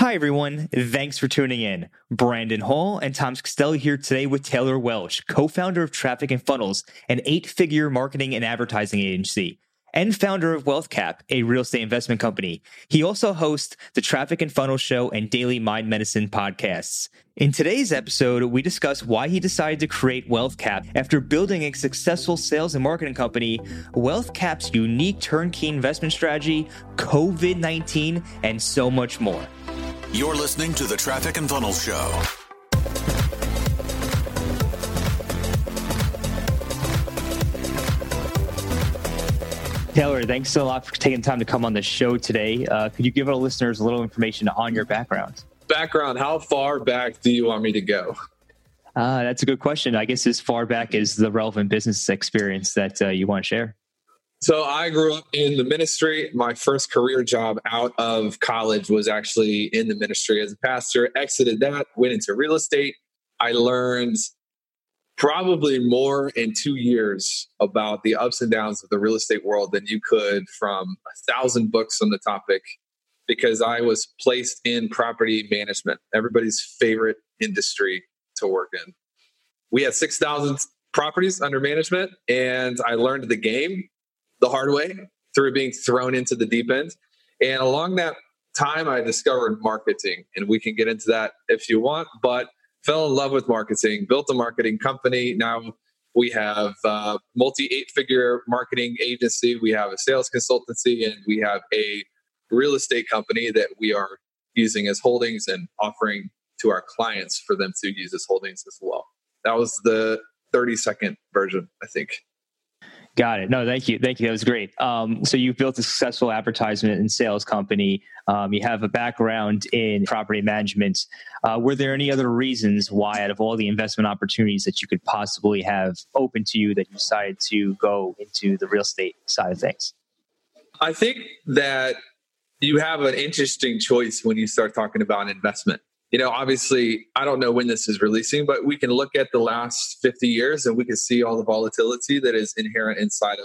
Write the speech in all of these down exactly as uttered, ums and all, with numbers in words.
Hi, everyone. Thanks for tuning in. Brandon Hall and Tom Costello here today with Taylor Welch, co-founder of Traffic and Funnels, an eight-figure marketing and advertising agency, and founder of WealthCap, a real estate investment company. He also hosts the Traffic and Funnels show and daily Mind Medicine podcasts. In today's episode, we discuss why he decided to create WealthCap after building a successful sales and marketing company, WealthCap's unique turnkey investment strategy, COVID nineteen, and so much more. You're listening to the Traffic and Funnels show. Taylor, thanks a lot for taking time to come on the show today. Uh, could you give our listeners a little information on your background? Background, how far back do you want me to go? Uh, that's a good question. I guess as far back as the relevant business experience that uh, you want to share. So I grew up in the ministry. My first career job out of college was actually in the ministry as a pastor. Exited that, went into real estate. I learned probably more in two years about the ups and downs of the real estate world than you could from a thousand books on the topic, because I was placed in property management, everybody's favorite industry to work in. We had six thousand properties under management, and I learned the game the hard way through being thrown into the deep end. And along that time, I discovered marketing, and we can get into that if you want, but fell in love with marketing, built a marketing company. Now we have a multi-eight-figure marketing agency. We have a sales consultancy, and we have a real estate company that we are using as holdings and offering to our clients for them to use as holdings as well. That was the thirty-second version, I think. Got it. No, thank you. Thank you. That was great. Um, so you've built a successful advertisement and sales company. Um, you have a background in property management. Uh, were there any other reasons why, out of all the investment opportunities that you could possibly have open to you, that you decided to go into the real estate side of things? I think that you have an interesting choice when you start talking about investment. You know, obviously, I don't know when this is releasing, but we can look at the last fifty years and we can see all the volatility that is inherent inside of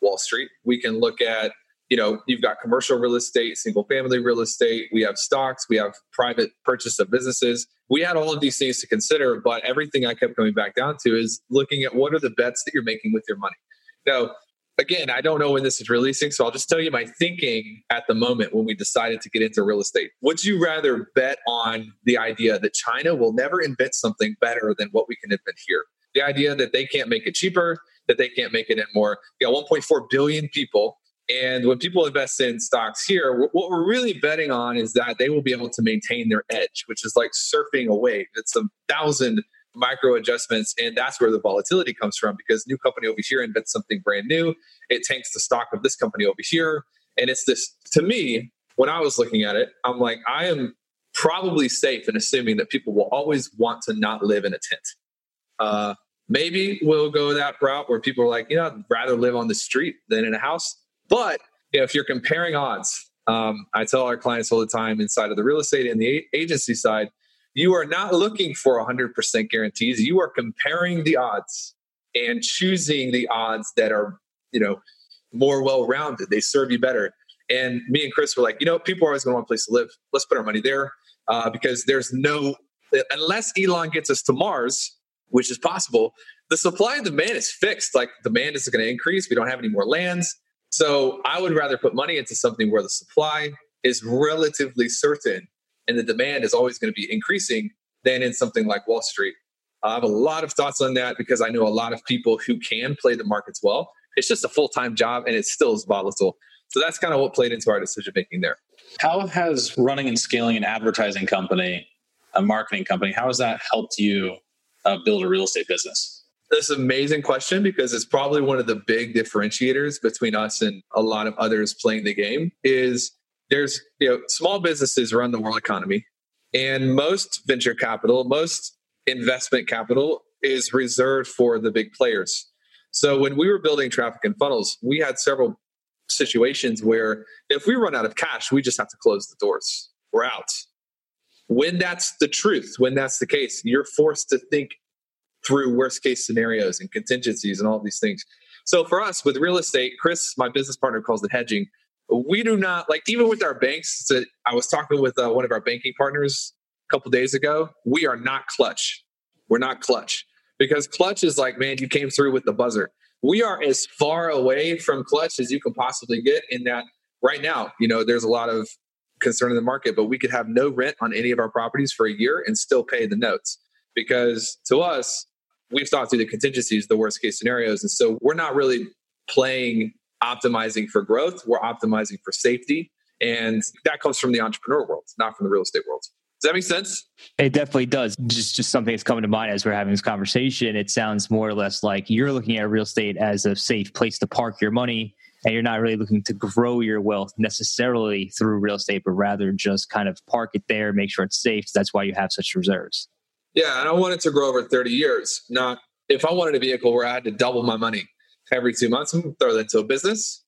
Wall Street. We can look at, you know, you've got commercial real estate, single family real estate. We have stocks. We have private purchase of businesses. We had all of these things to consider, but everything I kept coming back down to is looking at what are the bets that you're making with your money. Now, again, I don't know when this is releasing, so I'll just tell you my thinking at the moment when we decided to get into real estate. Would you rather bet on the idea that China will never invent something better than what we can invent here? The idea that they can't make it cheaper, that they can't make it in more. You got one point four billion people. And when people invest in stocks here, what we're really betting on is that they will be able to maintain their edge, which is like surfing a wave. It's a thousand micro adjustments. And that's where the volatility comes from, because new company over here invents something brand new. It tanks the stock of this company over here. And it's this, to me, when I was looking at it, I'm like, I am probably safe in assuming that people will always want to not live in a tent. Uh, maybe we'll go that route where people are like, you know, I'd rather live on the street than in a house. But you know, if you're comparing odds, um, I tell our clients all the time inside of the real estate and the agency side, you are not looking for one hundred percent guarantees. You are comparing the odds and choosing the odds that are, you know, more well-rounded. They serve you better. And me and Chris were like, you know, people are always going to want a place to live. Let's put our money there uh, because there's no, unless Elon gets us to Mars, which is possible, the supply and demand is fixed. Like demand is going to increase. We don't have any more lands. So I would rather put money into something where the supply is relatively certain and the demand is always going to be increasing than in something like Wall Street. I have a lot of thoughts on that because I know a lot of people who can play the markets well. It's just a full-time job and it still is volatile. So that's kind of what played into our decision-making there. How has running and scaling an advertising company, a marketing company, how has that helped you uh, build a real estate business? This is an amazing question because it's probably one of the big differentiators between us and a lot of others playing the game is there's, you know, small businesses run the world economy, and most venture capital, most investment capital is reserved for the big players. So when we were building Traffic and Funnels, we had several situations where if we run out of cash, we just have to close the doors. We're out. When that's the truth, when that's the case, you're forced to think through worst case scenarios and contingencies and all these things. So for us with real estate, Chris, my business partner, calls it hedging. We do not, like, even with our banks, so I was talking with uh, one of our banking partners a couple days ago, we are not clutch. We're not clutch because clutch is like, man, you came through with the buzzer. We are as far away from clutch as you can possibly get in that right now. You know, there's a lot of concern in the market, but we could have no rent on any of our properties for a year and still pay the notes because to us, we've thought through the contingencies, the worst case scenarios. And so we're not really playing optimizing for growth. We're optimizing for safety. And that comes from the entrepreneur world, not from the real estate world. Does that make sense? It definitely does. Just, just something that's coming to mind as we're having this conversation. It sounds more or less like you're looking at real estate as a safe place to park your money, and you're not really looking to grow your wealth necessarily through real estate, but rather just kind of park it there, make sure it's safe. That's why you have such reserves. Yeah, and I want it to grow over thirty years. Not if I wanted a vehicle where I had to double my money every two months, I'm going to throw that into a business,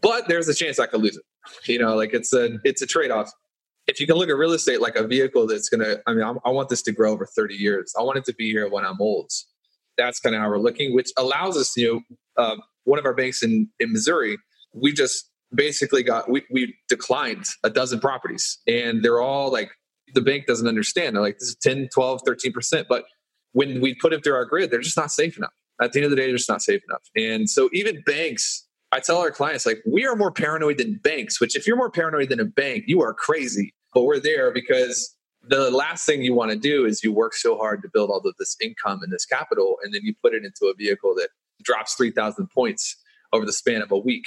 but there's a chance I could lose it. You know, like it's a it's a trade-off. If you can look at real estate like a vehicle that's going to, I mean, I'm, I want this to grow over thirty years. I want it to be here when I'm old. That's kind of how we're looking, which allows us, you know, uh, one of our banks in, in Missouri, we just basically got, we, we declined a dozen properties and they're all like, the bank doesn't understand. They're like, this is ten, twelve, thirteen percent. But when we put them through our grid, they're just not safe enough. At the end of the day, they're just not safe enough. And so even banks, I tell our clients, like, we are more paranoid than banks, which if you're more paranoid than a bank, you are crazy. But we're there because the last thing you want to do is you work so hard to build all of this income and this capital, and then you put it into a vehicle that drops three thousand points over the span of a week.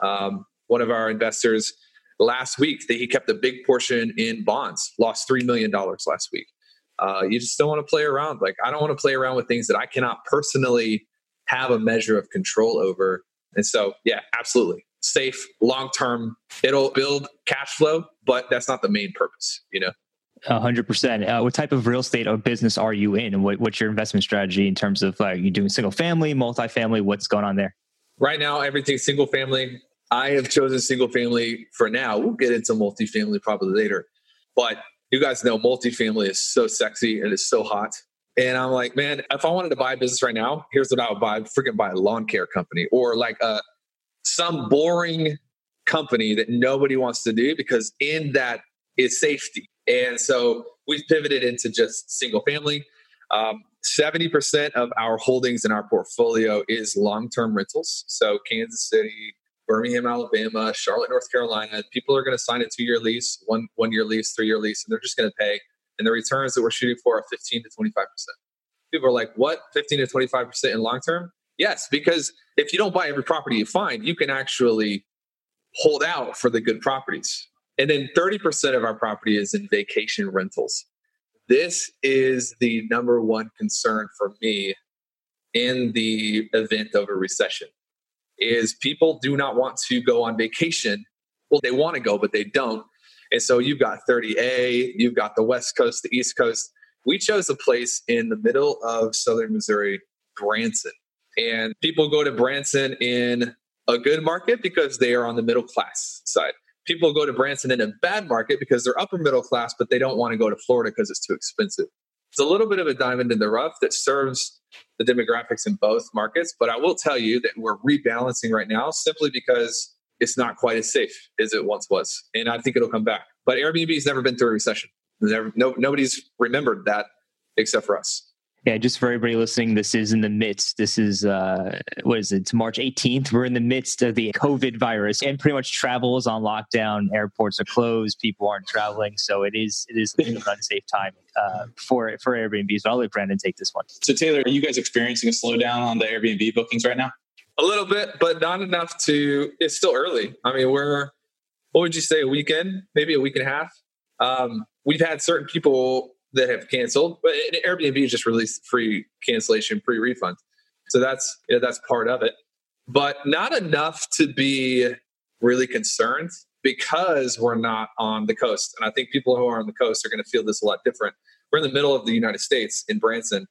Um, one of our investors last week, that he kept a big portion in bonds, lost three million dollars last week. Uh, you just don't want to play around. Like, I don't want to play around with things that I cannot personally have a measure of control over. And so, yeah, absolutely. Safe, long-term, it'll build cash flow, but that's not the main purpose, you know? A hundred percent. What type of real estate or business are you in? And what, what's your investment strategy in terms of, like, you doing single family, multifamily? What's going on there? Right now, everything's single family. I have chosen single family for now. We'll get into multifamily probably later, but you guys know multifamily is so sexy and it's so hot. And I'm like, man, if I wanted to buy a business right now, here's what I would buy. I'd freaking buy a lawn care company or like a, some boring company that nobody wants to do because in that is safety. And so we've pivoted into just single family. Um, seventy percent of our holdings in our portfolio is long-term rentals. So Kansas City, Birmingham, Alabama, Charlotte, North Carolina. People are going to sign a two-year lease, one, one-year lease, three-year lease, and they're just going to pay. And the returns that we're shooting for are fifteen to twenty-five percent. People are like, what? fifteen to twenty-five percent in long-term? Yes, because if you don't buy every property you find, you can actually hold out for the good properties. And then thirty percent of our property is in vacation rentals. This is the number one concern for me in the event of a recession, is people do not want to go on vacation. Well, they want to go, but they don't. And so you've got thirty A, you've got the West Coast, the East Coast. We chose a place in the middle of Southern Missouri, Branson. And people go to Branson in a good market because they are on the middle class side. People go to Branson in a bad market because they're upper middle class, but they don't want to go to Florida because it's too expensive. It's a little bit of a diamond in the rough that serves the demographics in both markets. But I will tell you that we're rebalancing right now simply because it's not quite as safe as it once was. And I think it'll come back. But Airbnb's never been through a recession. Never, no, nobody's remembered that except for us. Yeah, just for everybody listening, this is in the midst. This is, uh, what is it? It's March eighteenth. We're in the midst of the COVID virus and pretty much travel is on lockdown. Airports are closed. People aren't traveling. So it is it is an unsafe time uh, for, for Airbnb. So I'll let Brandon take this one. So Taylor, are you guys experiencing a slowdown on the Airbnb bookings right now? A little bit, but not enough to, it's still early. I mean, we're, what would you say, a weekend? Maybe a week and a half. Um, we've had certain people that have canceled, but Airbnb just released free cancellation, free refund. So that's, you know, that's part of it, but not enough to be really concerned because we're not on the coast. And I think people who are on the coast are going to feel this a lot different. We're in the middle of the United States in Branson,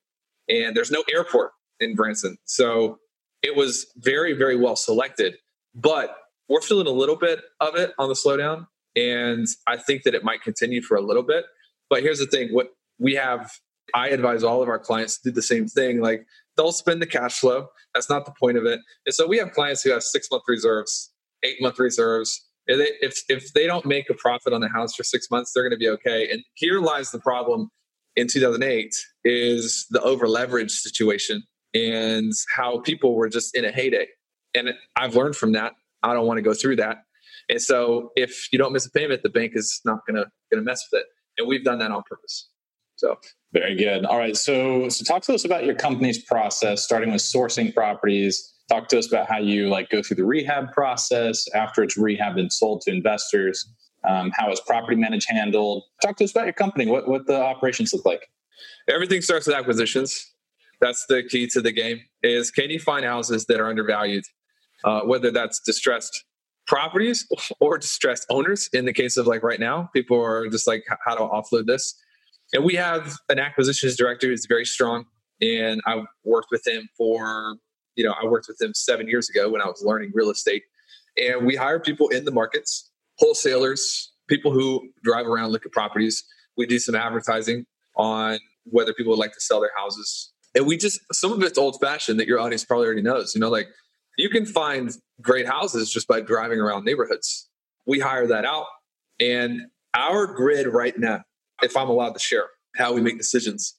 and there's no airport in Branson. So it was very, very well selected, but we're feeling a little bit of it on the slowdown. And I think that it might continue for a little bit. But here's the thing, what we have, I advise all of our clients to do the same thing. Like, they'll spend the cash flow. That's not the point of it. And so we have clients who have six month reserves, eight month reserves, If if they don't make a profit on the house for six months, they're going to be okay. And here lies the problem in two thousand eight is the over-leverage situation and how people were just in a heyday. And I've learned from that. I don't want to go through that. And so if you don't miss a payment, the bank is not going to going to mess with it. And we've done that on purpose. So very good. All right. So so talk to us about your company's process, starting with sourcing properties. Talk to us about how you like go through the rehab process after it's rehabbed and sold to investors. Um, how is property management handled? Talk to us about your company. What what the operations look like? Everything starts with acquisitions. That's the key to the game. Is can you find houses that are undervalued, uh, whether that's distressed properties or distressed owners? In the case of like right now, people are just like, how do I offload this? And we have an acquisitions director who's very strong, and I worked with him for. You know, I worked with them seven years ago when I was learning real estate, and we hire people in the markets, wholesalers, people who drive around, look at properties. We do some advertising on whether people would like to sell their houses. And we just, some of it's old fashioned that your audience probably already knows, you know, like you can find great houses just by driving around neighborhoods. We hire that out, and our grid right now, if I'm allowed to share how we make decisions,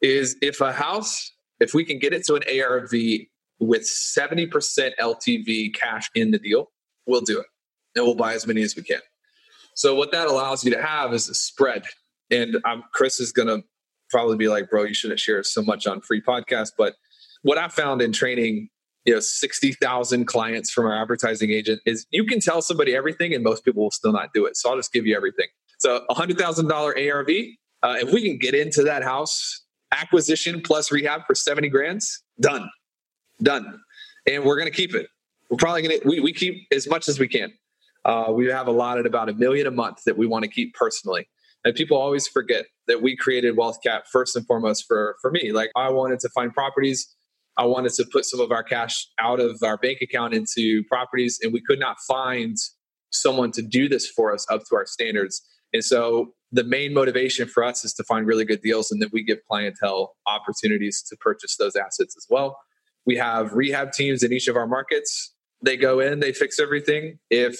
is if a house, if we can get it to an A R V with seventy percent L T V cash in the deal, we'll do it. And we'll buy as many as we can. So what that allows you to have is a spread. And I'm, Chris is going to probably be like, bro, you shouldn't share so much on free podcast. But what I found in training, you know, sixty thousand clients from our advertising agent is you can tell somebody everything and most people will still not do it. So I'll just give you everything. So one hundred thousand dollars A R V, uh, if we can get into that house, acquisition plus rehab for seventy grand, done, done. And we're going to keep it. We're probably going to, we, we keep as much as we can. Uh, we have allotted about a million a month that we want to keep personally. And people always forget that we created WealthCap first and foremost for, for me. Like I wanted to find properties. I wanted to put some of our cash out of our bank account into properties, and we could not find someone to do this for us up to our standards. And so the main motivation for us is to find really good deals, and then we give clientele opportunities to purchase those assets as well. We have rehab teams in each of our markets. They go in, they fix everything. If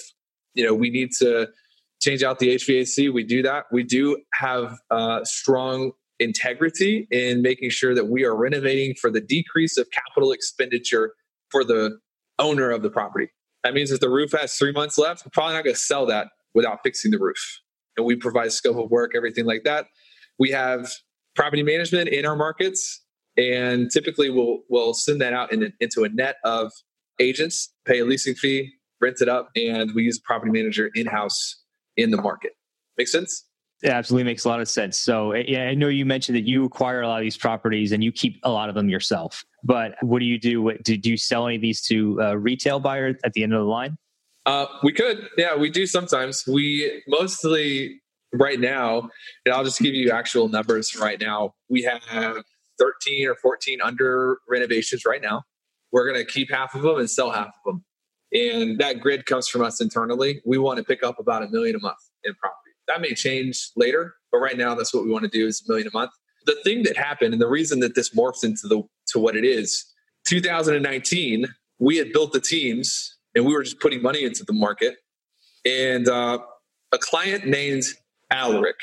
you know we need to change out the H V A C, we do that. We do have uh, strong integrity in making sure that we are renovating for the decrease of capital expenditure for the owner of the property. That means if the roof has three months left, we're probably not going to sell that without fixing the roof. And we provide scope of work, everything like that. We have property management in our markets, and typically we'll we'll send that out in an, into a net of agents, pay a leasing fee, rent it up, and we use a property manager in-house in the market. Make sense? It absolutely makes a lot of sense. So yeah, I know you mentioned that you acquire a lot of these properties and you keep a lot of them yourself. But what do you do? What, do you sell any of these to a retail buyer at the end of the line? Uh, we could. Yeah, we do sometimes. We mostly right now, and I'll just give you actual numbers right now. We have thirteen or fourteen under renovations right now. We're going to keep half of them and sell half of them. And that grid comes from us internally. We want to pick up about a million a month in property. That may change later, but right now that's what we want to do is a million a month. The thing that happened and the reason that this morphs into the to what it is, two thousand nineteen, we had built the teams. And we were just putting money into the market. And uh, a client named Alrick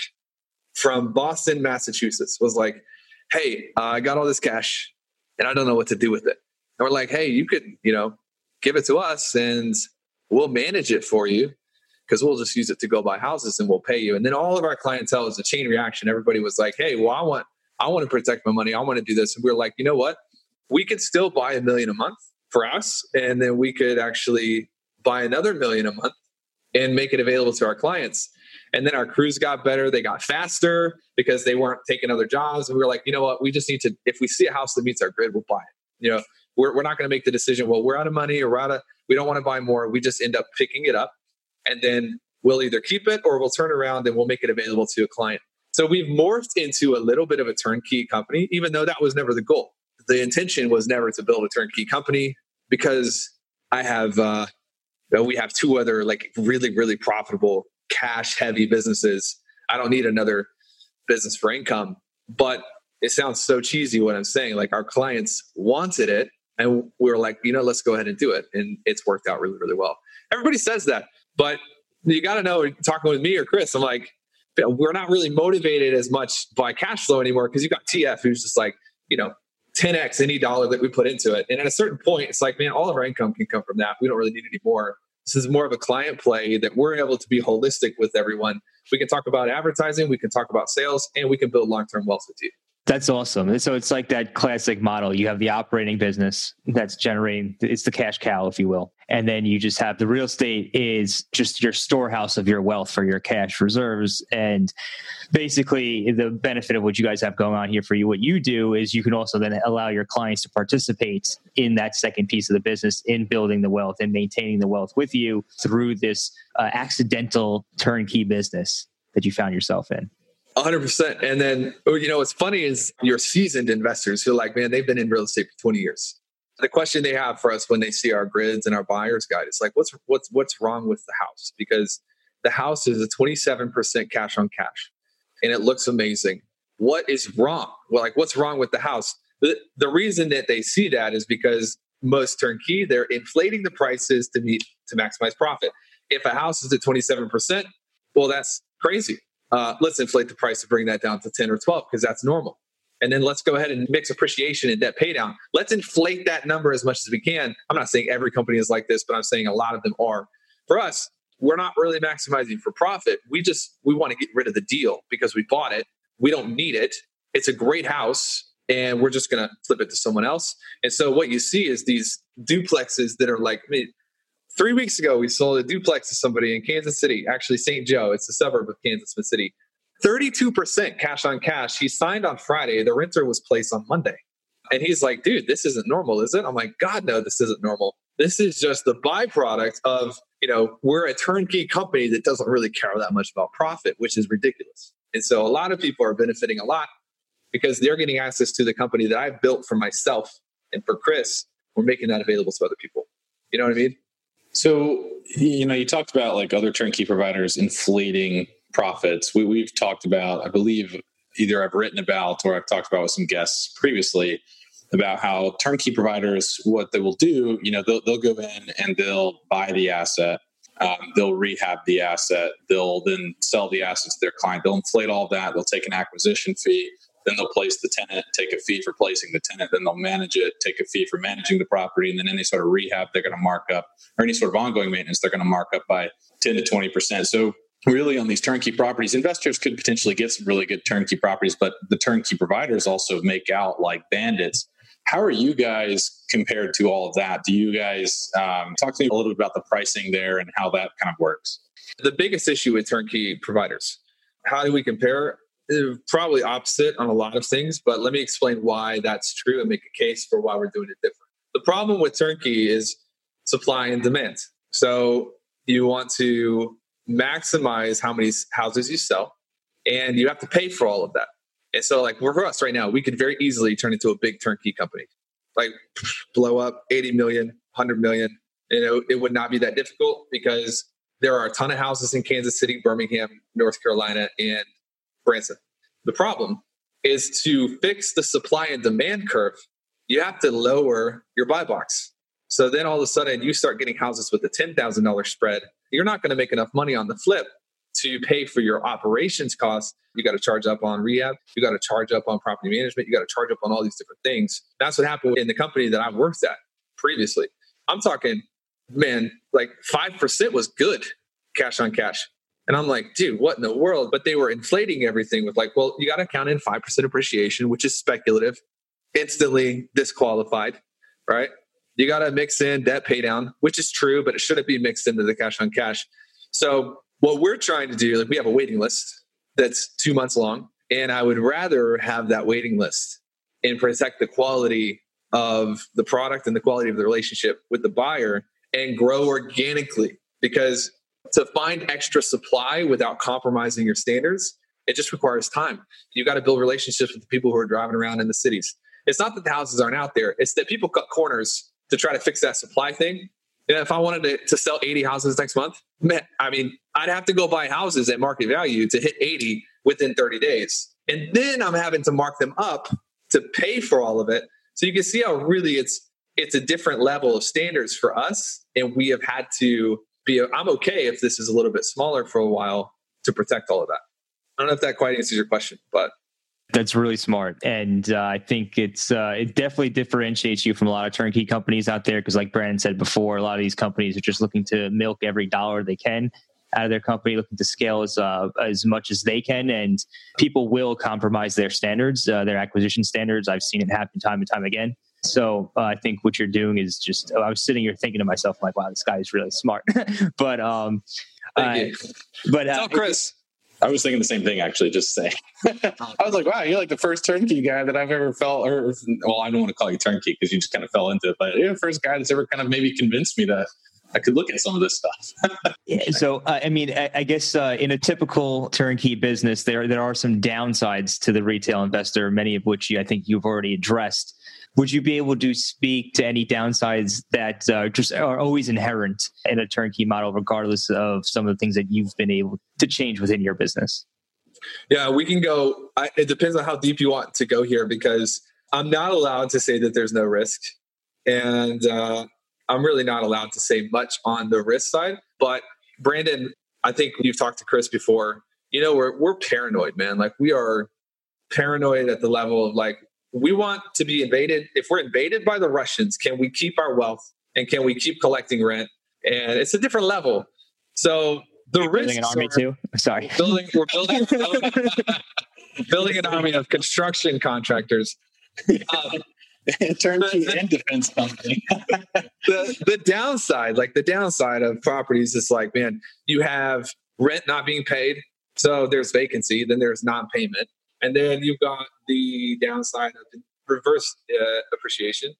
from Boston, Massachusetts was like, hey, uh, I got all this cash and I don't know what to do with it. And we're like, hey, you could, you know, give it to us and we'll manage it for you because we'll just use it to go buy houses and we'll pay you. And then all of our clientele is a chain reaction. Everybody was like, hey, well, I want, I want to protect my money. I want to do this. And we were like, you know what? We could still buy a million a month for us, and then we could actually buy another million a month and make it available to our clients. And then our crews got better. They got faster because they weren't taking other jobs. And we were like, you know what? We just need to, if we see a house that meets our grid, we'll buy it. You know, we're we're not going to make the decision, well, we're out of money or we're out of, we don't want to buy more. We just end up picking it up and then we'll either keep it or we'll turn around and we'll make it available to a client. So we've morphed into a little bit of a turnkey company, even though that was never the goal. The intention was never to build a turnkey company because I have, uh, you know, we have two other like really, really profitable cash heavy businesses. I don't need another business for income, but it sounds so cheesy what I'm saying. Like our clients wanted it and we were like, you know, let's go ahead and do it. And it's worked out really, really well. Everybody says that, But you got to know, talking with me or Chris, I'm like, we're not really motivated as much by cash flow anymore, because you've got T F who's just like, you know, ten X any dollar that we put into it. And at a certain point, it's like, man, all of our income can come from that. We don't really need any more. This is more of a client play that we're able to be holistic with everyone. We can talk about advertising, we can talk about sales, and we can build long-term wealth with you. That's awesome. So it's like that classic model. You have the operating business that's generating, it's the cash cow, if you will. And then you just have the real estate is just your storehouse of your wealth for your cash reserves. And basically the benefit of what you guys have going on here for you, what you do is you can also then allow your clients to participate in that second piece of the business, in building the wealth and maintaining the wealth with you through this uh, accidental turnkey business that you found yourself in. one hundred percent. And then, you know, what's funny is your seasoned investors who are like, man, they've been in real estate for twenty years. The question they have for us when they see our grids and our buyer's guide is like, what's what's what's wrong with the house? Because the house is a twenty-seven percent cash on cash and it looks amazing. What is wrong? Well, like, what's wrong with the house? The, the reason that they see that is because most turnkey, they're inflating the prices to meet to maximize profit. If a house is at twenty-seven percent, well, that's crazy. Uh, let's inflate the price to bring that down to ten or twelve because that's normal. And then let's go ahead and mix appreciation and debt pay down. Let's inflate that number as much as we can. I'm not saying every company is like this, but I'm saying a lot of them are. For us, we're not really maximizing for profit. We just, we want to get rid of the deal because we bought it. We don't need it. It's a great house and we're just going to flip it to someone else. And so what you see is these duplexes that are like, I mean, Three weeks ago, we sold a duplex to somebody in Kansas City, actually Saint Joe. It's a suburb of Kansas City. thirty-two percent cash on cash. He signed on Friday. The renter was placed on Monday. And he's like, dude, this isn't normal, is it? I'm like, God, no, this isn't normal. This is just the byproduct of, you know, we're a turnkey company that doesn't really care that much about profit, which is ridiculous. And so a lot of people are benefiting a lot because they're getting access to the company that I've built for myself and for Chris. We're making that available to other people. You know what I mean? So, you know, you talked about like other turnkey providers inflating profits. We, we've talked about, I believe, either I've written about or I've talked about with some guests previously about how turnkey providers, what they will do, you know, they'll, they'll go in and they'll buy the asset. Um, they'll rehab the asset. They'll then sell the asset to their client. They'll inflate all that. They'll take an acquisition fee. Then they'll place the tenant, take a fee for placing the tenant. Then they'll manage it, take a fee for managing the property. And then any sort of rehab they're going to mark up, or any sort of ongoing maintenance they're going to mark up by ten to twenty percent. So really on these turnkey properties, investors could potentially get some really good turnkey properties, but the turnkey providers also make out like bandits. How are you guys compared to all of that? Do you guys um, talk to me a little bit about the pricing there and how that kind of works? The biggest issue with turnkey providers, how do we compare? Probably opposite on a lot of things, but let me explain why that's true and make a case for why we're doing it different. The problem with turnkey is supply and demand. So you want to maximize how many houses you sell, and you have to pay for all of that. And so like for us right now, we could very easily turn into a big turnkey company, like blow up eighty million, one hundred million. You know, it would not be that difficult because there are a ton of houses in Kansas City, Birmingham, North Carolina, and Branson. The problem is to fix the supply and demand curve, you have to lower your buy box. So then all of a sudden you start getting houses with a ten thousand dollars spread. You're not going to make enough money on the flip to pay for your operations costs. You got to charge up on rehab. You got to charge up on property management. You got to charge up on all these different things. That's what happened in the company that I've worked at previously. I'm talking, man, like five percent was good cash on cash. And I'm like, dude, what in the world? But they were inflating everything with like, well, you got to count in five percent appreciation, which is speculative, instantly disqualified, right? You got to mix in debt pay down, which is true, but it shouldn't be mixed into the cash on cash. So what we're trying to do, like we have a waiting list that's two months long, and I would rather have that waiting list and protect the quality of the product and the quality of the relationship with the buyer and grow organically, because to find extra supply without compromising your standards, it just requires time. You got to build relationships with the people who are driving around in the cities. It's not that the houses aren't out there. It's that people cut corners to try to fix that supply thing. And if I wanted to, to sell eighty houses next month, man, I mean, I'd have to go buy houses at market value to hit eighty within thirty days. And then I'm having to mark them up to pay for all of it. So you can see how really it's, it's a different level of standards for us. And we have had to be, I'm okay if this is a little bit smaller for a while to protect all of that. I don't know if that quite answers your question, but. That's really smart. And uh, I think it's uh, it definitely differentiates you from a lot of turnkey companies out there. Because like Brandon said before, a lot of these companies are just looking to milk every dollar they can out of their company, looking to scale as uh, as much as they can. And people will compromise their standards, uh, their acquisition standards. I've seen it happen time and time again. So uh, I think what you're doing is just, I was sitting here thinking to myself, like, wow, this guy is really smart. but, um, Thank uh, you. but, uh, Tell Chris. I was thinking the same thing, actually, just saying. I was like, wow, you're like the first turnkey guy that I've ever felt, or, well, I don't want to call you turnkey because you just kind of fell into it, but you're the first guy that's ever kind of maybe convinced me that I could look at some of this stuff. yeah, so, uh, I mean, I, I guess uh, in a typical turnkey business, there there are some downsides to the retail investor, many of which you, I think you've already addressed. Would you be able to speak to any downsides that uh, just are always inherent in a turnkey model, regardless of some of the things that you've been able to change within your business? Yeah, we can go. I, it depends on how deep you want to go here, because I'm not allowed to say that there's no risk. And uh, I'm really not allowed to say much on the risk side. But Brandon, I think you've talked to Chris before. You know, we're we're paranoid, man. Like, we are paranoid at the level of like, we want to be invaded. If we're invaded by the Russians, can we keep our wealth and can we keep collecting rent? And it's a different level. So the we're risks building an army are, too. Sorry, building, we're building building an army of construction contractors. Um, turnkey and defense company. the the downside, like the downside of properties, is like, man, you have rent not being paid, so there's vacancy. Then there's non-payment. And then you've got the downside of the reverse uh, appreciation.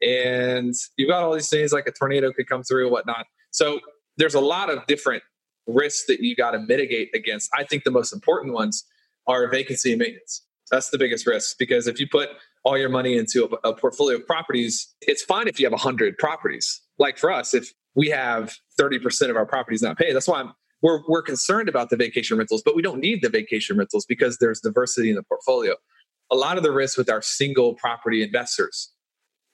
And you've got all these things, like a tornado could come through and whatnot. So there's a lot of different risks that you got to mitigate against. I think the most important ones are vacancy and maintenance. That's the biggest risk, because if you put all your money into a, a portfolio of properties, it's fine if you have one hundred properties. Like for us, if we have thirty percent of our properties not paid, that's why I'm We're we're concerned about the vacation rentals, but we don't need the vacation rentals because there's diversity in the portfolio. A lot of the risk with our single property investors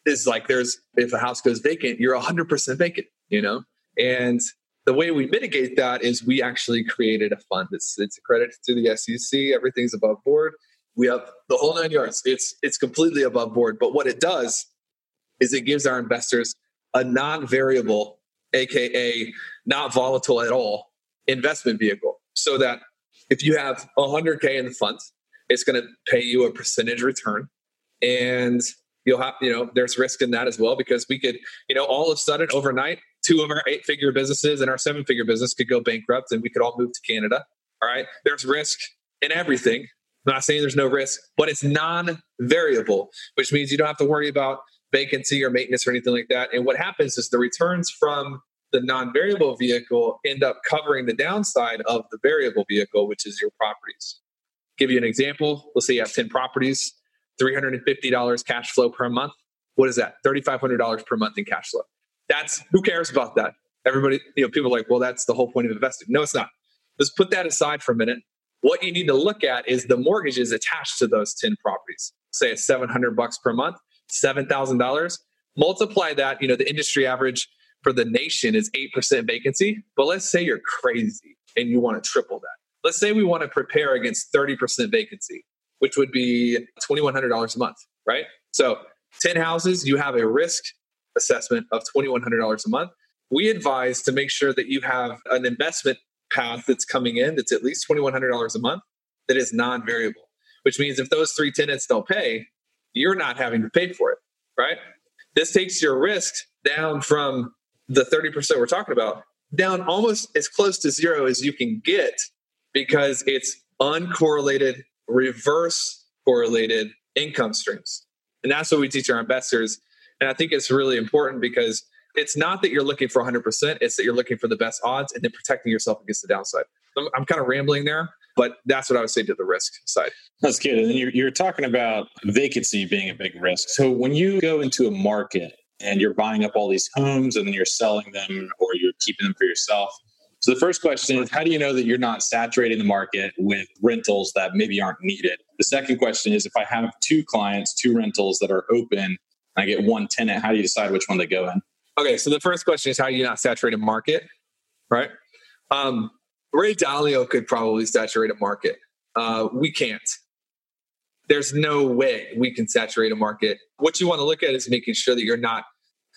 is like, there's, if a house goes vacant, you're one hundred percent vacant, you know? And the way we mitigate that is we actually created a fund. It's it's accredited to the S E C. Everything's above board. We have the whole nine yards. It's it's completely above board. But what it does is it gives our investors a non-variable, A K A not volatile at all, investment vehicle, so that if you have one hundred K in the fund, it's going to pay you a percentage return, and you'll have, you know, there's risk in that as well, because we could, you know, all of a sudden overnight, two of our eight figure businesses and our seven figure business could go bankrupt and we could all move to Canada. All right. There's risk in everything. I'm not saying there's no risk, but it's non-variable, which means you don't have to worry about vacancy or maintenance or anything like that. And what happens is the returns from the non-variable vehicle end up covering the downside of the variable vehicle, which is your properties. Give you an example. Let's say you have ten properties, three hundred fifty dollars cash flow per month. What is that? three thousand five hundred dollars per month in cash flow. That's, who cares about that? Everybody, you know, people are like, well, that's the whole point of investing. No, it's not. Let's put that aside for a minute. What you need to look at is the mortgages attached to those ten properties. Say it's seven hundred bucks per month, seven thousand dollars. Multiply that, you know, the industry average for the nation is eight percent vacancy. But let's say you're crazy and you want to triple that. Let's say we want to prepare against thirty percent vacancy, which would be two thousand one hundred dollars a month, right? So ten houses, you have a risk assessment of two thousand one hundred dollars a month. We advise to make sure that you have an investment path that's coming in that's at least two thousand one hundred dollars a month that is non-variable, which means if those three tenants don't pay, you're not having to pay for it, right? This takes your risk down from the thirty percent we're talking about, down almost as close to zero as you can get, because it's uncorrelated, reverse correlated income streams. And that's what we teach our investors. And I think it's really important, because it's not that you're looking for one hundred percent, it's that you're looking for the best odds and then protecting yourself against the downside. I'm, I'm kind of rambling there, but that's what I would say to the risk side. That's good. And you're, you're talking about vacancy being a big risk. So when you go into a market and you're buying up all these homes and then you're selling them or you're keeping them for yourself. So the first question is, how do you know that you're not saturating the market with rentals that maybe aren't needed? The second question is, if I have two clients, two rentals that are open, and I get one tenant, how do you decide which one they go in? Okay, so the first question is, how do you not saturate a market? right? Um, Ray Dalio could probably saturate a market. Uh, we can't. There's no way we can saturate a market. What you want to look at is making sure that you're not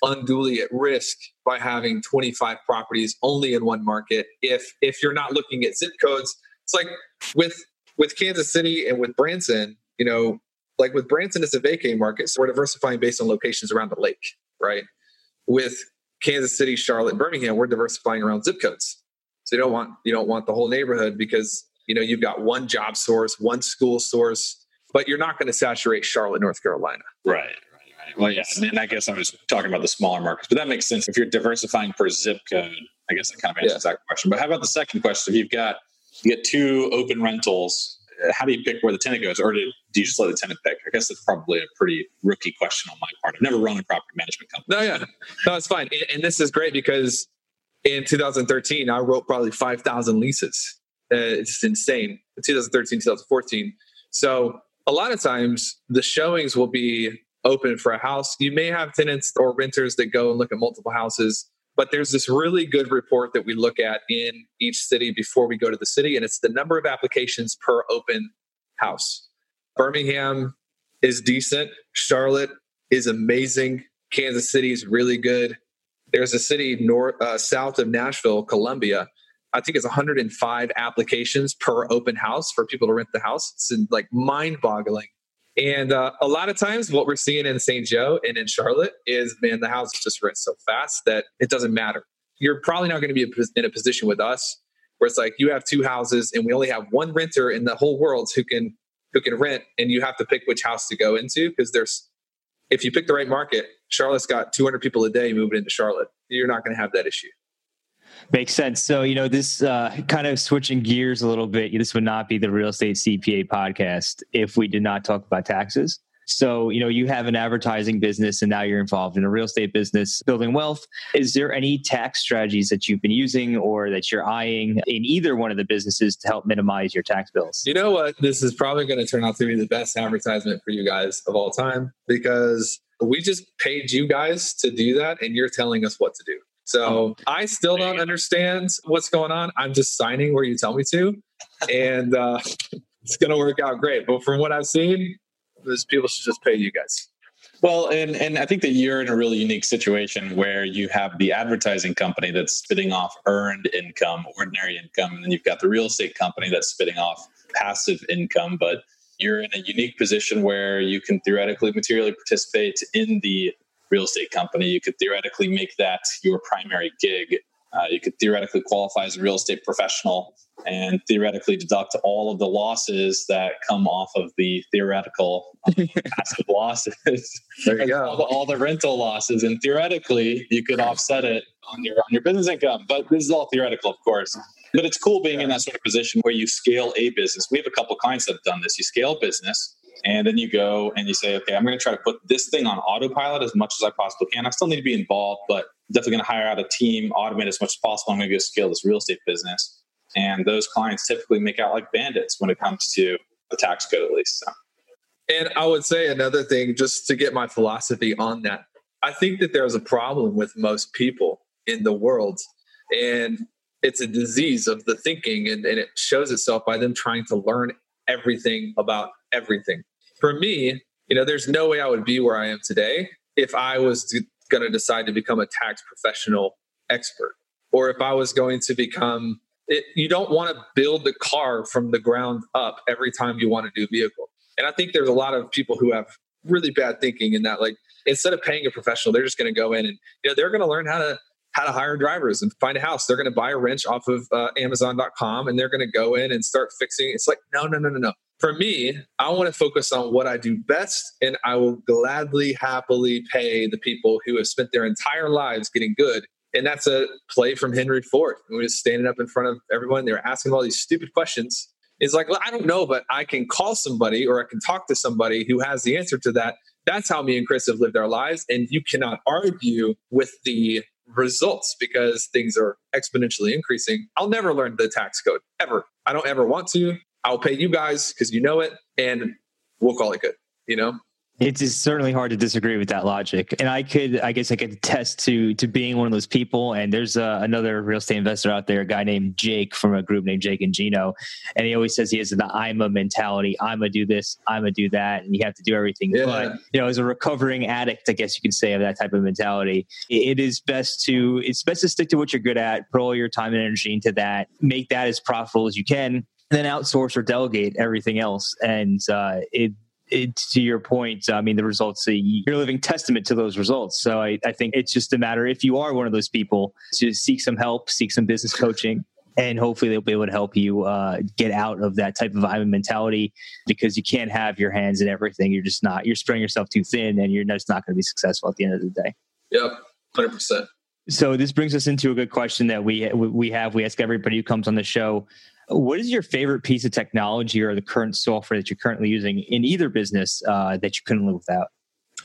unduly at risk by having twenty-five properties only in one market. If if you're not looking at zip codes, it's like with with Kansas City and with Branson, you know, like with Branson, it's a vacay market. So we're diversifying based on locations around the lake, right? With Kansas City, Charlotte, Birmingham, we're diversifying around zip codes. So you don't want you don't want the whole neighborhood because, you know, you've got one job source, one school source, but you're not going to saturate Charlotte, North Carolina. Right, right, right. Well, yeah, and I guess I was talking about the smaller markets, but that makes sense. If you're diversifying per zip code, I guess that kind of answers yeah. that question. But how about the second question? If you've got you get two open rentals, how do you pick where the tenant goes? Or do, do you just let the tenant pick? I guess that's probably a pretty rookie question on my part. I've never run a property management company. No, yeah. No, it's fine. And, and this is great because in two thousand thirteen, I wrote probably five thousand leases. Uh, it's insane. In twenty thirteen, twenty fourteen. So a lot of times the showings will be open for a house. You may have tenants or renters that go and look at multiple houses, but there's this really good report that we look at in each city before we go to the city, and it's the number of applications per open house. Birmingham is decent. Charlotte is amazing. Kansas City is really good. There's a city north, uh, south of Nashville, Columbia. I think it's one hundred five applications per open house for people to rent the house. It's like mind-boggling. And uh, a lot of times what we're seeing in Saint Joe and in Charlotte is, man, the houses just rent so fast that it doesn't matter. You're probably not going to be in a position with us where it's like you have two houses and we only have one renter in the whole world who can who can rent, and you have to pick which house to go into because there's, if you pick the right market, Charlotte's got two hundred people a day moving into Charlotte. You're not going to have that issue. Makes sense. So, you know, this uh, kind of switching gears a little bit, this would not be the Real Estate C P A podcast if we did not talk about taxes. So, you know, you have an advertising business and now you're involved in a real estate business, building wealth. Is there any tax strategies that you've been using or that you're eyeing in either one of the businesses to help minimize your tax bills? You know what? This is probably going to turn out to be the best advertisement for you guys of all time because we just paid you guys to do that and you're telling us what to do. So I still don't understand what's going on. I'm just signing where you tell me to. And uh, it's going to work out great. But from what I've seen, those people should just pay you guys. Well, and, and I think that you're in a really unique situation where you have the advertising company that's spitting off earned income, ordinary income. And then you've got the real estate company that's spitting off passive income. But you're in a unique position where you can theoretically materially participate in the real estate company. You could theoretically make that your primary gig. Uh, you could theoretically qualify as a real estate professional and theoretically deduct all of the losses that come off of the theoretical um, passive losses. There you go. All, the, all the rental losses. And theoretically, you could offset it on your, on your business income. But this is all theoretical, of course. But it's cool being yeah. in that sort of position where you scale a business. We have a couple of clients that have done this. You scale business. And then you go and you say, okay, I'm going to try to put this thing on autopilot as much as I possibly can. I still need to be involved, but definitely going to hire out a team, automate as much as possible. I'm going to go scale this real estate business. And those clients typically make out like bandits when it comes to the tax code, at least. So. And I would say another thing, just to get my philosophy on that, I think that there's a problem with most people in the world. And it's a disease of the thinking. And, and it shows itself by them trying to learn everything about everything. For me, you know, there's no way I would be where I am today if I was going to decide to become a tax professional expert, or if I was going to become, it, you don't want to build the car from the ground up every time you want a new vehicle. And I think there's a lot of people who have really bad thinking in that, like, instead of paying a professional, they're just going to go in and, you know, they're going to learn how to how to hire drivers and find a house. They're going to buy a wrench off of uh, Amazon dot com and they're going to go in and start fixing. It's like, no, no, no, no, no. For me, I want to focus on what I do best, and I will gladly, happily pay the people who have spent their entire lives getting good. And that's a play from Henry Ford. He was standing up in front of everyone. They were asking all these stupid questions. It's like, well, I don't know, but I can call somebody or I can talk to somebody who has the answer to that. That's how me and Chris have lived our lives. And you cannot argue with the results because things are exponentially increasing. I'll never learn the tax code, ever. I don't ever want to. I'll pay you guys because you know it, and we'll call it good, you know? It is certainly hard to disagree with that logic. And I could, I guess I could attest to to being one of those people. And there's a, another real estate investor out there, a guy named Jake from a group named Jake and Gino. And he always says he has the I'm a mentality. I'm a do this, I'm a do that. And you have to do everything. Yeah. But, you know, as a recovering addict, I guess you could say, of that type of mentality, it is best to, it's best to stick to what you're good at, put all your time and energy into that, make that as profitable as you can, and then outsource or delegate everything else. And uh, it, It, to your point, I mean, the results, you're living testament to those results. So I, I think it's just a matter, if you are one of those people, to seek some help, seek some business coaching, and hopefully they'll be able to help you uh, get out of that type of I'm mentality, because you can't have your hands in everything. You're just not, you're spreading yourself too thin, and you're just not going to be successful at the end of the day. Yep, one hundred percent. So this brings us into a good question that we we have. We ask everybody who comes on the show, what is your favorite piece of technology or the current software that you're currently using in either business uh, that you couldn't live without?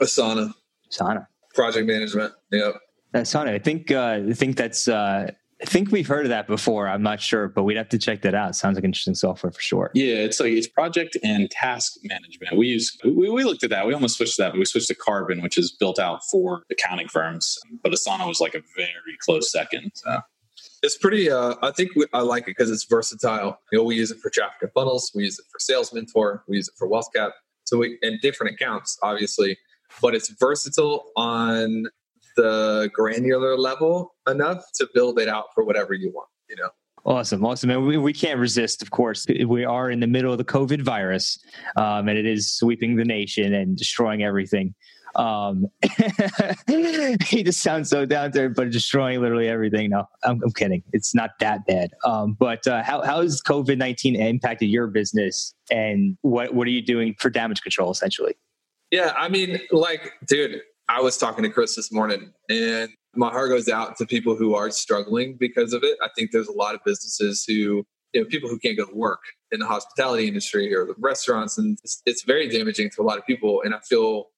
Asana. Asana. Project management. Yep. Asana. I think uh, I think that's uh, I think we've heard of that before. I'm not sure, but we'd have to check that out. Sounds like interesting software for sure. Yeah, it's like it's project and task management. We use we, we looked at that. We almost switched to that, but we switched to Carbon, which is built out for accounting firms. But Asana was like a very close second. So. It's pretty, uh, I think we, I like it because it's versatile. You know, we use it for Traffic and Funnels. We use it for SalesMentor. We use it for WealthCap. So we, and different accounts, obviously. But it's versatile on the granular level enough to build it out for whatever you want, you know? Awesome. Awesome. And we, we can't resist, of course. We are in the middle of the COVID virus, um, and it is sweeping the nation and destroying everything. Um, he just sounds so down there, but destroying literally everything. No, I'm, I'm kidding. It's not that bad. Um, but uh, how how has COVID nineteen impacted your business, and what what are you doing for damage control, essentially? Yeah, I mean, like, dude, I was talking to Chris this morning, and my heart goes out to people who are struggling because of it. I think there's a lot of businesses who, you know, people who can't go to work in the hospitality industry or the restaurants, and it's, it's very damaging to a lot of people. And I feel,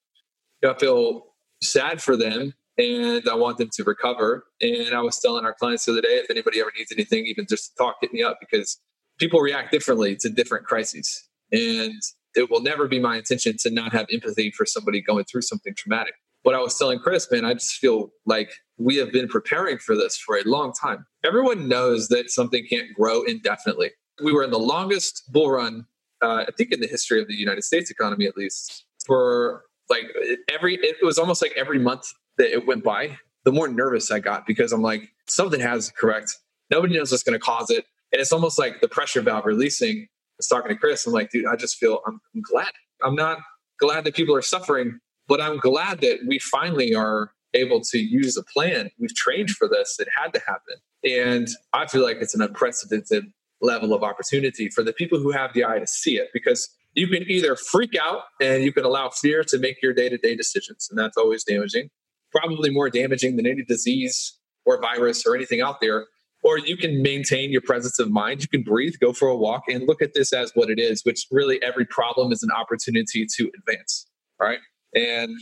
you know, I feel sad for them, and I want them to recover. And I was telling our clients the other day, if anybody ever needs anything, even just to talk, hit me up, because people react differently to different crises. And it will never be my intention to not have empathy for somebody going through something traumatic. But I was telling Chris, man, I just feel like we have been preparing for this for a long time. Everyone knows that something can't grow indefinitely. We were in the longest bull run, uh, I think in the history of the United States economy, at least, for like every, it was almost like every month that it went by, the more nervous I got, because I'm like, something has to correct. Nobody knows what's going to cause it. And it's almost like the pressure valve releasing. I was talking to Chris. I'm like, dude, I just feel, I'm, I'm glad. I'm not glad that people are suffering, but I'm glad that we finally are able to use a plan. We've trained for this. It had to happen. And I feel like it's an unprecedented level of opportunity for the people who have the eye to see it, because you can either freak out and you can allow fear to make your day-to-day decisions. And that's always damaging, probably more damaging than any disease or virus or anything out there. Or you can maintain your presence of mind. You can breathe, go for a walk, and look at this as what it is, which really every problem is an opportunity to advance. All right. And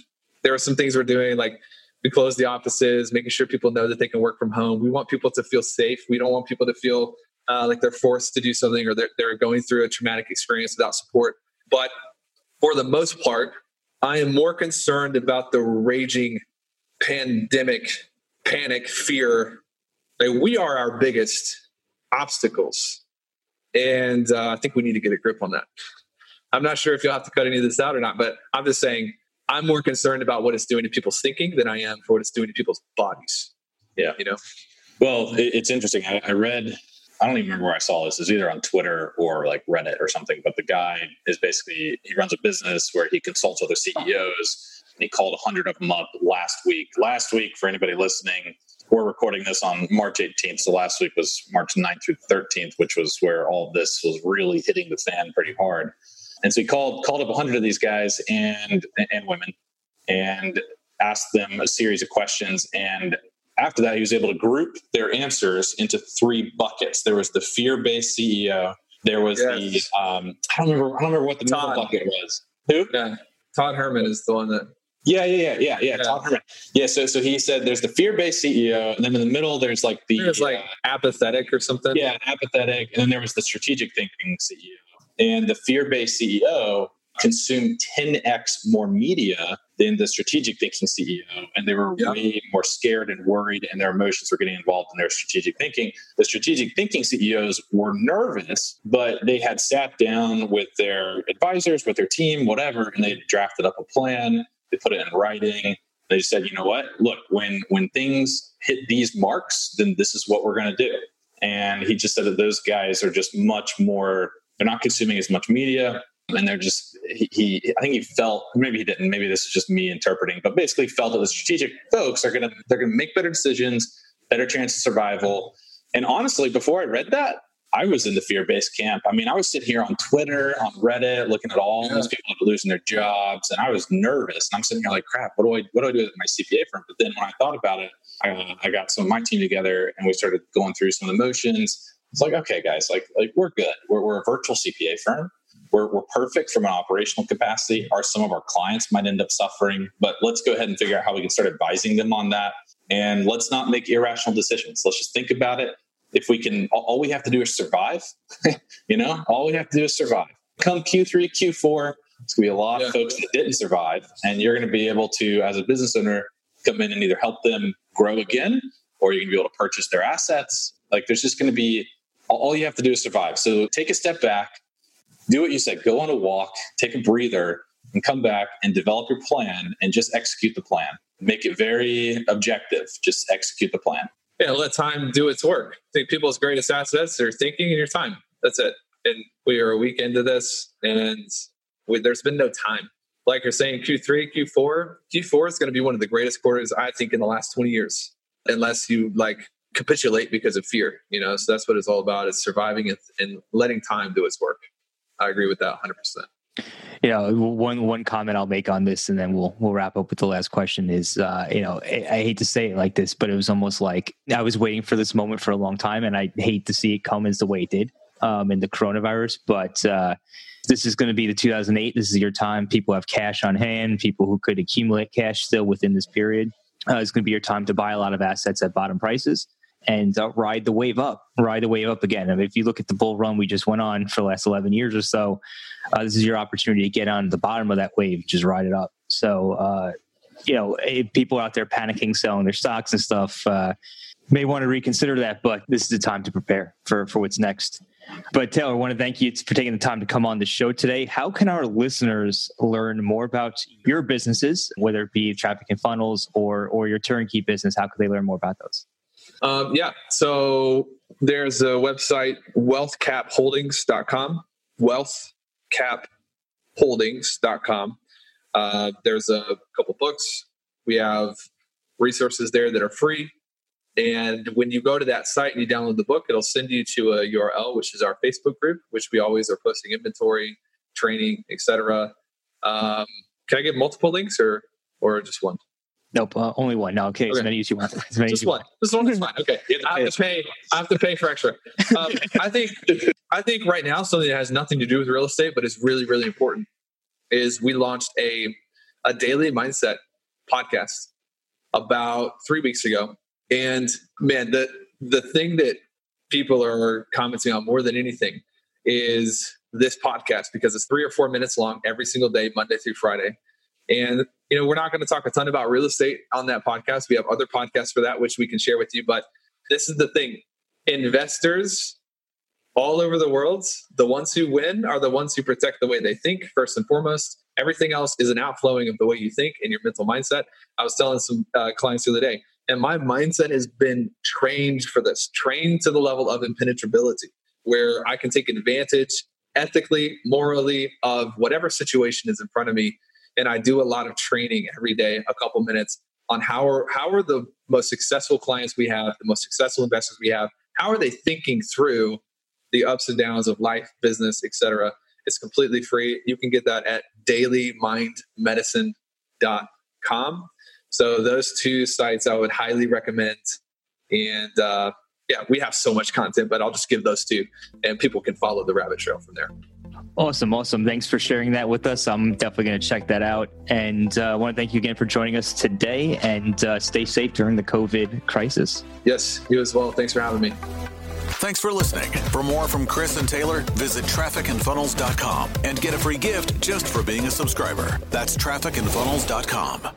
there are some things we're doing, like we close the offices, making sure people know that they can work from home. We want people to feel safe. We don't want people to feel uh, like they're forced to do something, or they're, they're going through a traumatic experience without support. But for the most part, I am more concerned about the raging pandemic, panic, fear. Like, we are our biggest obstacles. And uh, I think we need to get a grip on that. I'm not sure if you'll have to cut any of this out or not, but I'm just saying I'm more concerned about what it's doing to people's thinking than I am for what it's doing to people's bodies. Yeah. You know? Well, it's interesting. I, I read... I don't even remember where I saw this. It's either on Twitter or like Reddit or something. But the guy is basically, he runs a business where he consults other C E Os, and he called a hundred of them up last week. Last week, for anybody listening, we're recording this on March eighteenth. So last week was March ninth through thirteenth, which was where all of this was really hitting the fan pretty hard. And so he called called up a hundred of these guys and and women and asked them a series of questions. And after that, he was able to group their answers into three buckets. There was the fear-based C E O. There was yes. the um, I don't remember. I don't remember what the Todd. middle bucket was. Who? Yeah. Todd Herman is the one that. Yeah, yeah, yeah, yeah, yeah. Todd Herman. Yeah. So, so he said there's the fear-based C E O, and then in the middle there's like the there's like uh, apathetic or something. Yeah, apathetic, and then there was the strategic thinking C E O. And the fear-based C E O consumed ten x more media than the strategic thinking C E O. And they were yeah. way more scared and worried, and their emotions were getting involved in their strategic thinking. The strategic thinking C E Os were nervous, but they had sat down with their advisors, with their team, whatever, and they drafted up a plan. They put it in writing. They just said, you know what? Look, when when things hit these marks, then this is what we're going to do. And he just said that those guys are just much more, they're not consuming as much media. And they're just, he, he, I think he felt, maybe he didn't, maybe this is just me interpreting, but basically felt that the strategic folks are going to, they're going to make better decisions, better chance of survival. And honestly, before I read that, I was in the fear-based camp. I mean, I was sitting here on Twitter, on Reddit, looking at all yeah. these people that are losing their jobs. And I was nervous. And I'm sitting here like, crap, what do I, what do I do with my C P A firm? But then when I thought about it, I, I got some of my team together and we started going through some of the motions. It's like, okay, guys, like, like we're good. We're, we're a virtual C P A firm. We're, we're perfect from an operational capacity. Our, some of our clients might end up suffering, but let's go ahead and figure out how we can start advising them on that. And let's not make irrational decisions. Let's just think about it. If we can, all we have to do is survive, you know, all we have to do is survive. Come Q three, Q four, it's going to be a lot yeah. of folks that didn't survive. And you're going to be able to, as a business owner, come in and either help them grow again, or you're going to be able to purchase their assets. Like there's just going to be, all you have to do is survive. So take a step back, do what you said, go on a walk, take a breather, and come back and develop your plan and just execute the plan. Make it very objective. Just execute the plan. Yeah, let time do its work. I think people's greatest assets are thinking and your time. That's it. And we are a week into this, and we, there's been no time. Like you're saying, Q three, Q four. Q four is going to be one of the greatest quarters, I think, in the last twenty years, unless you like capitulate because of fear. You know, so that's what it's all about: is surviving and, and letting time do its work. I agree with that one hundred percent. You know, one one comment I'll make on this, and then we'll we'll wrap up with the last question is, uh, you know, I, I hate to say it like this, but it was almost like I was waiting for this moment for a long time, and I hate to see it come as the way it did um, in the coronavirus. But uh, this is going to be the two thousand eight. This is your time. People have cash on hand. People who could accumulate cash still within this period. Uh, it's going to be your time to buy a lot of assets at bottom prices and uh, ride the wave up, ride the wave up again. I mean, if you look at the bull run we just went on for the last eleven years or so, uh, this is your opportunity to get on the bottom of that wave, just ride it up. So, uh, you know, people out there panicking, selling their stocks and stuff uh, may want to reconsider that, but this is the time to prepare for, for what's next. But Taylor, I want to thank you for taking the time to come on the show today. How can our listeners learn more about your businesses, whether it be Traffic and Funnels or, or your turnkey business? How can they learn more about those? Um, yeah. So there's a website, wealth cap holdings dot com, wealth cap holdings dot com. Uh, there's a couple books. We have resources there that are free. And when you go to that site and you download the book, it'll send you to a U R L, which is our Facebook group, which we always are posting inventory, training, et cetera. Um, can I get multiple links or, or just one? Nope, uh, only one. No, okay, okay. It's not easy one. It's not just easy one. one. This one is mine. Okay, I have to pay. I have to pay for extra. Um, I think. I think right now something that has nothing to do with real estate, but is really, really important, is we launched a a daily mindset podcast about three weeks ago, and man, the the thing that people are commenting on more than anything is this podcast because it's three or four minutes long every single day, Monday through Friday. And, you know, we're not going to talk a ton about real estate on that podcast. We have other podcasts for that, which we can share with you. But this is the thing. Investors all over the world, the ones who win are the ones who protect the way they think, first and foremost. Everything else is an outflowing of the way you think and your mental mindset. I was telling some uh, clients the other day, and my mindset has been trained for this, trained to the level of impenetrability, where I can take advantage ethically, morally of whatever situation is in front of me. And I do a lot of training every day, a couple minutes on how are, how are the most successful clients we have, the most successful investors we have, how are they thinking through the ups and downs of life, business, et cetera. It's completely free. You can get that at daily mind medicine dot com. So those two sites I would highly recommend. And uh, yeah, we have so much content, but I'll just give those two and people can follow the rabbit trail from there. Awesome. Awesome. Thanks for sharing that with us. I'm definitely going to check that out. And I uh, want to thank you again for joining us today and uh, stay safe during the COVID crisis. Yes, you as well. Thanks for having me. Thanks for listening. For more from Chris and Taylor, visit traffic and funnels dot com and get a free gift just for being a subscriber. That's traffic and funnels dot com.